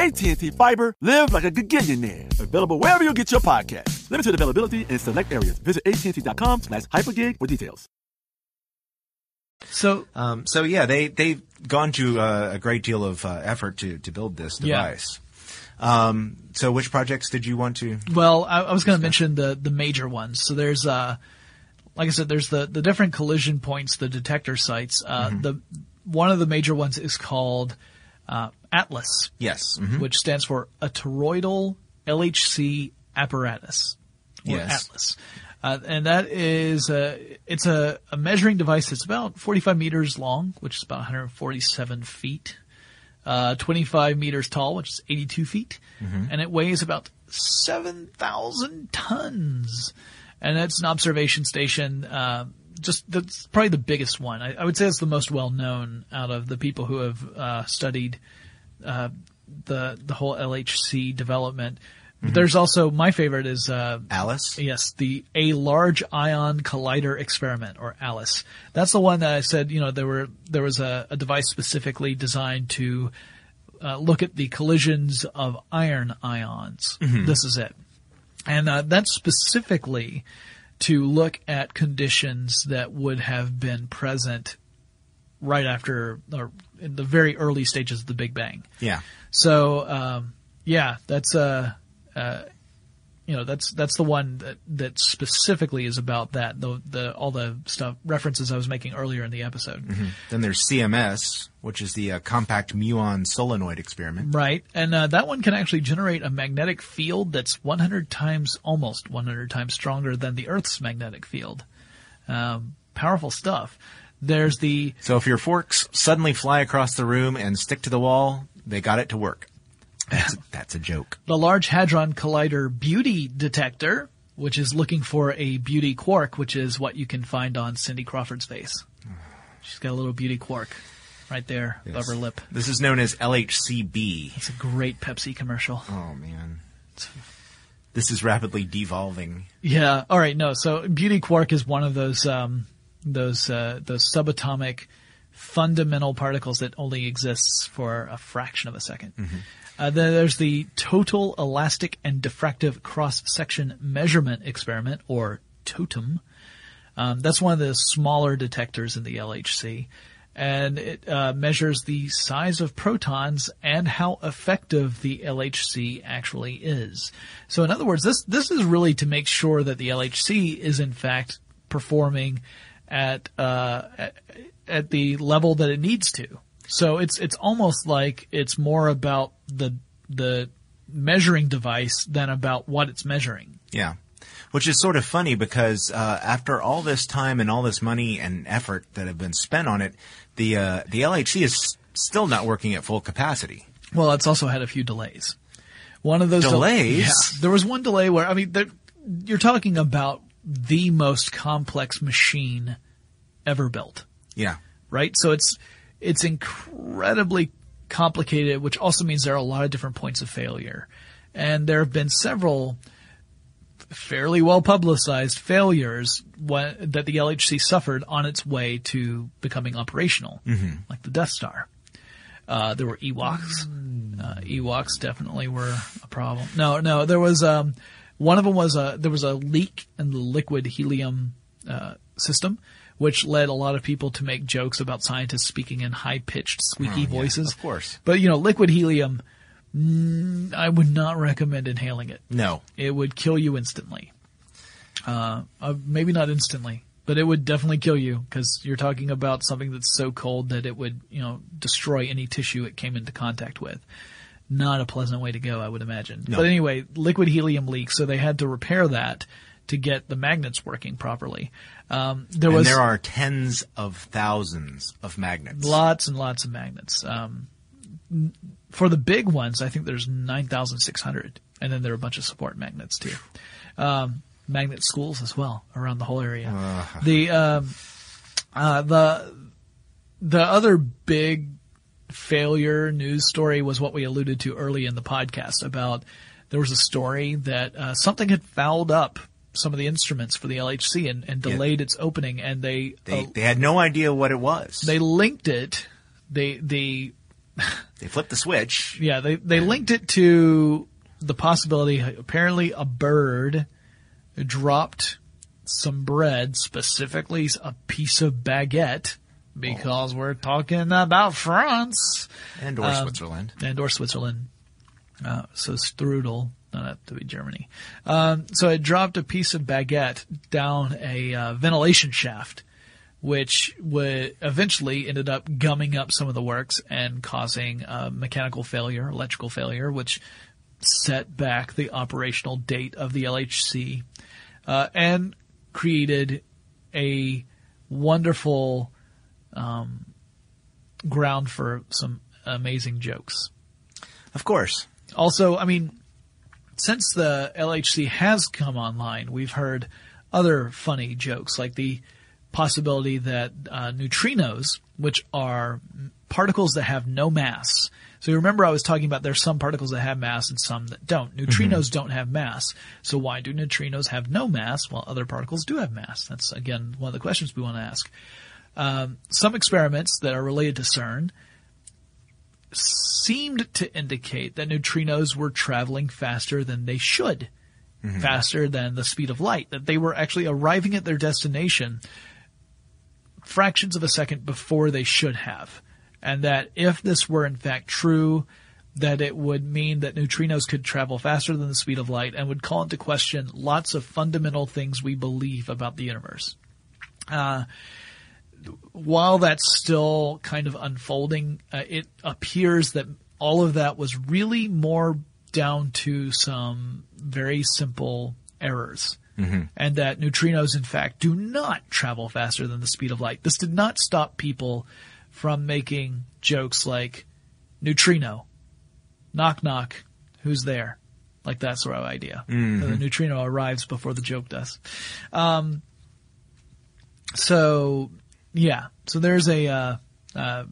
A T and T Fiber, live like a gigillionaire. Available wherever you get your podcast. Limited availability in select areas. Visit att.com slash hypergig for details. So, um, so yeah, they, they've gone to uh, a great deal of uh, effort to, to build this device. Yeah. Um, so which projects did you want to? Well, I, I was going to mention the, the major ones. So there's, uh, like I said, there's the, the different collision points, the detector sites. Uh, mm-hmm. the, one of the major ones is called, uh, ATLAS. Yes. Mm-hmm. Which stands for asteroidal L H C apparatus, or yes. ATLAS. Uh, and that is a, it's a, a measuring device that's about forty-five meters long, which is about one hundred forty-seven feet, uh, twenty-five meters tall, which is eighty-two feet, mm-hmm. and it weighs about seven thousand tons. And that's an observation station, uh, just that's probably the biggest one. I, I would say it's the most well-known out of the people who have uh, studied uh, the the whole L H C development. But there's also, my favorite is, uh, ALICE. Yes, the, a large ion collider experiment, or ALICE. That's the one that I said, you know, there were, there was a, a device specifically designed to, uh, look at the collisions of iron ions. Mm-hmm. This is it. And, uh, that's specifically to look at conditions that would have been present right after, or in the very early stages of the Big Bang. Yeah. So, um, yeah, that's, uh, Uh, you know, that's, that's the one that, that specifically is about that, the, the, all the stuff, references I was making earlier in the episode. Mm-hmm. Then there's C M S, which is the uh, compact muon solenoid experiment. Right. And, uh, that one can actually generate a magnetic field that's one hundred times, almost one hundred times stronger than the Earth's magnetic field. Um, powerful stuff. There's the. So if your forks suddenly fly across the room and stick to the wall, they got it to work. That's, that's a joke. The Large Hadron Collider Beauty Detector, which is looking for a beauty quark, which is what you can find on Cindy Crawford's face. She's got a little beauty quark right there yes. above her lip. This is known as L H C B. It's a great Pepsi commercial. Oh, man. This is rapidly devolving. Yeah. All right. No. So beauty quark is one of those um, those uh, those subatomic fundamental particles that only exists for a fraction of a second. Mm-hmm. Uh, then there's the Total Elastic and Diffractive Cross-Section Measurement Experiment, or TOTEM. Um, that's one of the smaller detectors in the L H C. And it uh, measures the size of protons and how effective the L H C actually is. So in other words, this this is really to make sure that the L H C is in fact performing at uh, at, at the level that it needs to. So it's it's almost like it's more about the the measuring device than about what it's measuring. Yeah, which is sort of funny because uh, after all this time and all this money and effort that have been spent on it, the uh, the L H C is still not working at full capacity. Well, it's also had a few delays. One of those delays. Del- yeah, there was one delay where I mean, there, you're talking about the most complex machine ever built. Yeah. Right. So it's. It's incredibly complicated, which also means there are a lot of different points of failure. And there have been several fairly well-publicized failures that the L H C suffered on its way to becoming operational, mm-hmm. like the Death Star. Uh, there were Ewoks. Uh, Ewoks definitely were a problem. No, no, there was um, one of them was a, there was a leak in the liquid helium uh, system, which led a lot of people to make jokes about scientists speaking in high-pitched, squeaky oh, voices. Yeah, of course. But, you know, liquid helium, mm, I would not recommend inhaling it. No. It would kill you instantly. Uh, uh, maybe not instantly, but it would definitely kill you because you're talking about something that's so cold that it would, you know, destroy any tissue it came into contact with. Not a pleasant way to go, I would imagine. No. But anyway, liquid helium leaks, so they had to repair that to get the magnets working properly. Um, there was, and there are tens of thousands of magnets. Lots and lots of magnets. Um, for the big ones, I think there's nine thousand six hundred. And then there are a bunch of support magnets too. Um, magnet schools as well around the whole area. Uh. The, um, uh, the, the other big failure news story was what we alluded to early in the podcast about there was a story that uh, something had fouled up some of the instruments for the L H C and, and delayed yeah. its opening, and they they, uh, they had no idea what it was. They linked it. They they they flipped the switch. Yeah, they they linked it to the possibility. Apparently, a bird dropped some bread, specifically a piece of baguette, because oh. we're talking about France and or um, Switzerland and or Switzerland. Uh, so strudel. Not up to be Germany. Um, so it dropped a piece of baguette down a uh, ventilation shaft, which would eventually ended up gumming up some of the works and causing uh, mechanical failure, electrical failure, which set back the operational date of the L H C, uh, and created a wonderful um, ground for some amazing jokes. Of course. Also, I mean, since the L H C has come online, we've heard other funny jokes, like the possibility that uh, neutrinos, which are particles that have no mass. So you remember I was talking about there's some particles that have mass and some that don't. Neutrinos mm-hmm. don't have mass. So why do neutrinos have no mass while other particles do have mass? That's, again, one of the questions we want to ask. Um, some experiments that are related to CERN seemed to indicate that neutrinos were traveling faster than they should, mm-hmm. faster than the speed of light, that they were actually arriving at their destination fractions of a second before they should have. And that if this were in fact true, that it would mean that neutrinos could travel faster than the speed of light and would call into question lots of fundamental things we believe about the universe. Uh, while that's still kind of unfolding, uh, it appears that all of that was really more down to some very simple errors. Mm-hmm. And that neutrinos, in fact, do not travel faster than the speed of light. This did not stop people from making jokes like neutrino, knock, knock, who's there? Like that sort of idea. Mm-hmm. So the neutrino arrives before the joke does. Um, so, yeah. So there's a uh, uh,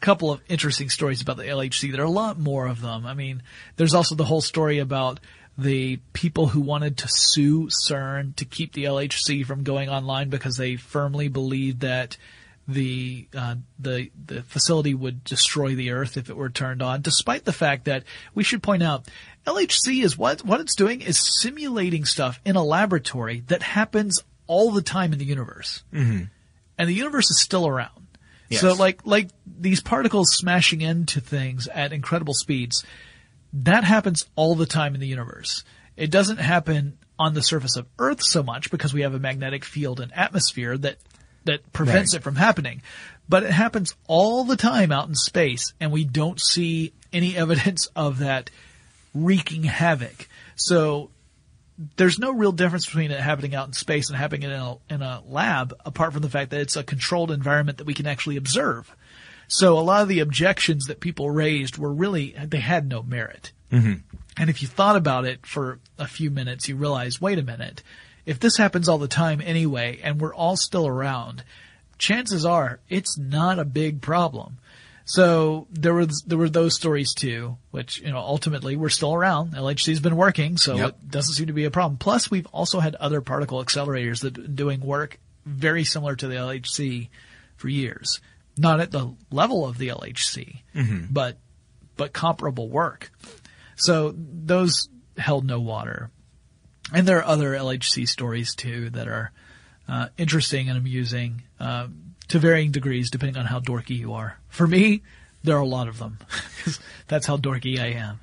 couple of interesting stories about the L H C. There are a lot more of them. I mean, there's also the whole story about the people who wanted to sue CERN to keep the L H C from going online because they firmly believed that the uh, the the facility would destroy the Earth if it were turned on, despite the fact that we should point out L H C is what what it's doing is simulating stuff in a laboratory that happens all the time in the universe, mm-hmm. and the universe is still around. Yes. So like like these particles smashing into things at incredible speeds, that happens all the time in the universe. It doesn't happen on the surface of Earth so much because we have a magnetic field and atmosphere that that prevents right. it from happening. But it happens all the time out in space, and we don't see any evidence of that wreaking havoc. So there's no real difference between it happening out in space and happening in a, in a lab, apart from the fact that it's a controlled environment that we can actually observe. So a lot of the objections that people raised were really – they had no merit. Mm-hmm. And if you thought about it for a few minutes, you realize, wait a minute – if this happens all the time anyway, and we're all still around, chances are it's not a big problem. So there was there were those stories too, which, you know, ultimately we're still around. L H C's been working, so yep. it doesn't seem to be a problem. Plus, we've also had other particle accelerators that are doing work very similar to the L H C for years, not at the level of the L H C, mm-hmm. but but comparable work. So those held no water. And there are other L H C stories, too, that are uh, interesting and amusing uh, to varying degrees, depending on how dorky you are. For me, there are a lot of them, because that's how dorky I am.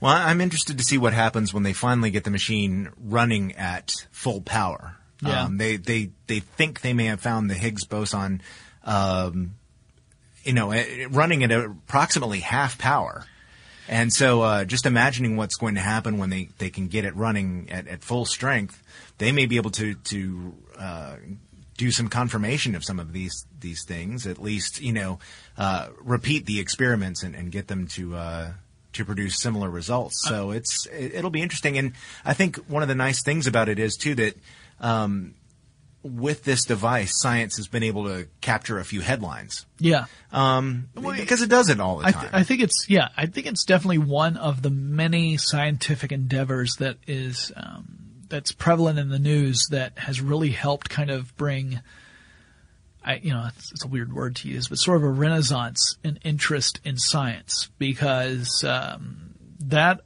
Well, I'm interested to see what happens when they finally get the machine running at full power. Yeah. Um, they, they, they think they may have found the Higgs boson, um, you know, running at approximately half power. And so uh, just imagining what's going to happen when they, they can get it running at, at full strength, they may be able to to uh, do some confirmation of some of these these things, at least, you know, uh, repeat the experiments and, and get them to uh, to produce similar results. So it's it, it'll be interesting. And I think one of the nice things about it is, too, that um, with this device, science has been able to capture a few headlines. Yeah. Um, because it does it all the time. I, th- I think it's, yeah, I think it's definitely one of the many scientific endeavors that is, um, that's prevalent in the news that has really helped kind of bring, I, you know, it's, it's a weird word to use, but sort of a renaissance in interest in science, because, um, that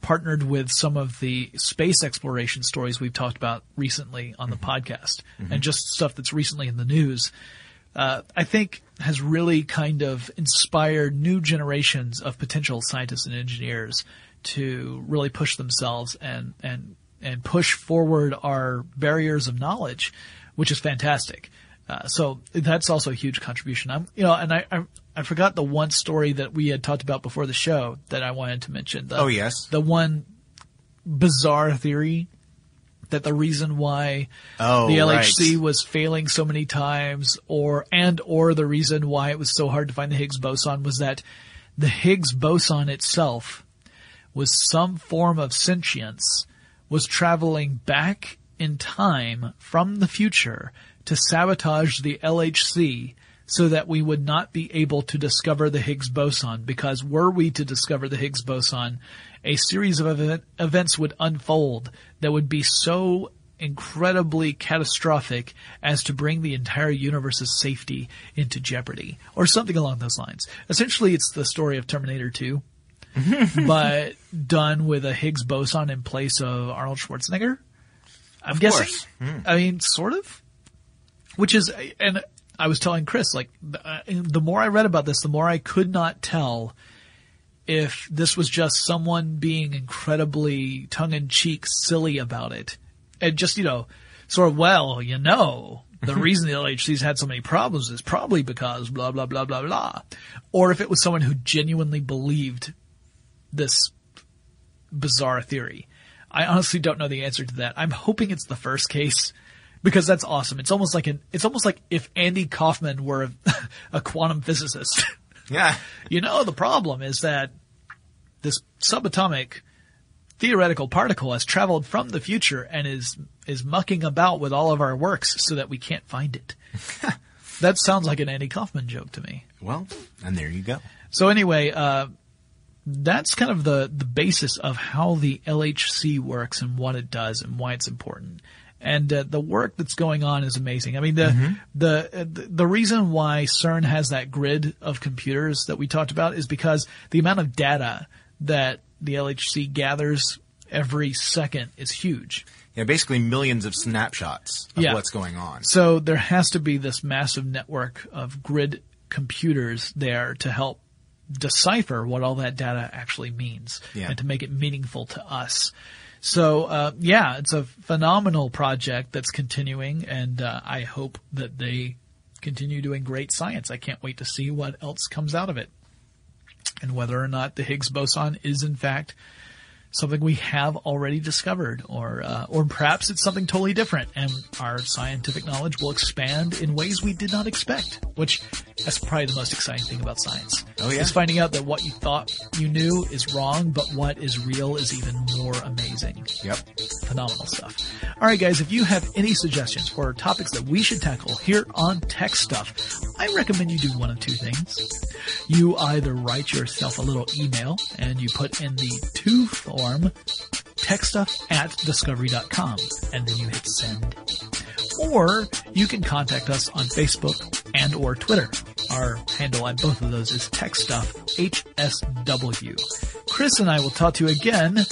partnered with some of the space exploration stories we've talked about recently on the mm-hmm. podcast mm-hmm. and just stuff that's recently in the news, uh, I think has really kind of inspired new generations of potential scientists and engineers to really push themselves and, and, and push forward our barriers of knowledge, which is fantastic. Uh, so that's also a huge contribution. I'm, you know, and I, I I forgot the one story that we had talked about before the show that I wanted to mention. The, oh yes, the one bizarre theory that the reason why oh, the L H C right. was failing so many times, or and or the reason why it was so hard to find the Higgs boson, was that the Higgs boson itself was some form of sentience, was traveling back in time from the future to sabotage the L H C so that we would not be able to discover the Higgs boson, because were we to discover the Higgs boson, a series of event, events would unfold that would be so incredibly catastrophic as to bring the entire universe's safety into jeopardy, or something along those lines. Essentially, it's the story of Terminator two, but done with a Higgs boson in place of Arnold Schwarzenegger. I'm of guessing. Mm. I mean, sort of. Which is, and I was telling Chris, like, the more I read about this, the more I could not tell if this was just someone being incredibly tongue-in-cheek silly about it. And just, you know, sort of, well, you know, the reason the L H C's had so many problems is probably because blah, blah, blah, blah, blah. Or if it was someone who genuinely believed this bizarre theory. I honestly don't know the answer to that. I'm hoping it's the first case, because that's awesome. It's almost like an, it's almost like if Andy Kaufman were a, a quantum physicist. Yeah. You know, the problem is that this subatomic theoretical particle has traveled from the future and is, is mucking about with all of our works so that we can't find it. That sounds like an Andy Kaufman joke to me. Well, and there you go. So anyway, uh, that's kind of the, the basis of how the L H C works and what it does and why it's important. And uh, the work that's going on is amazing. I mean, the, mm-hmm. the, uh, the, the reason why CERN has that grid of computers that we talked about is because the amount of data that the L H C gathers every second is huge. Yeah, basically millions of snapshots of yeah. what's going on. So there has to be this massive network of grid computers there to help decipher what all that data actually means yeah. and to make it meaningful to us. So, uh, yeah, it's a phenomenal project that's continuing, and uh, I hope that they continue doing great science. I can't wait to see what else comes out of it and whether or not the Higgs boson is, in fact, something we have already discovered, or uh, or perhaps it's something totally different, and our scientific knowledge will expand in ways we did not expect, which that's probably the most exciting thing about science. Oh, yeah? Is finding out that what you thought you knew is wrong, but what is real is even more amazing. Yep. Phenomenal stuff. All right, guys, if you have any suggestions for topics that we should tackle here on Tech Stuff, I recommend you do one of two things. You either write yourself a little email, and you put in the two four techstuff at discovery dot com, and then you hit send. Or you can contact us on Facebook and or Twitter. Our handle on both of those is techstuff, H S W. Chris and I will talk to you again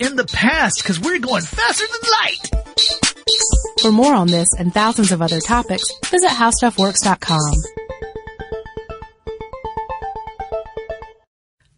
in the past, because we're going faster than light. For more on this and thousands of other topics, visit how stuff works dot com.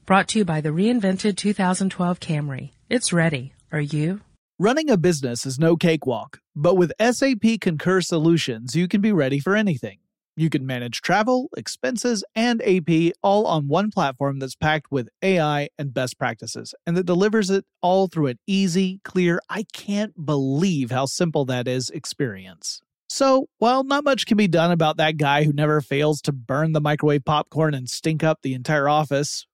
Brought to you by the reinvented two thousand twelve Camry. It's ready. Are you? Running a business is no cakewalk, but with S A P Concur Solutions, you can be ready for anything. You can manage travel, expenses, and A P all on one platform that's packed with A I and best practices, and that delivers it all through an easy, clear, I can't believe how simple that is experience. So, while not much can be done about that guy who never fails to burn the microwave popcorn and stink up the entire office,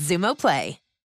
Xumo Play.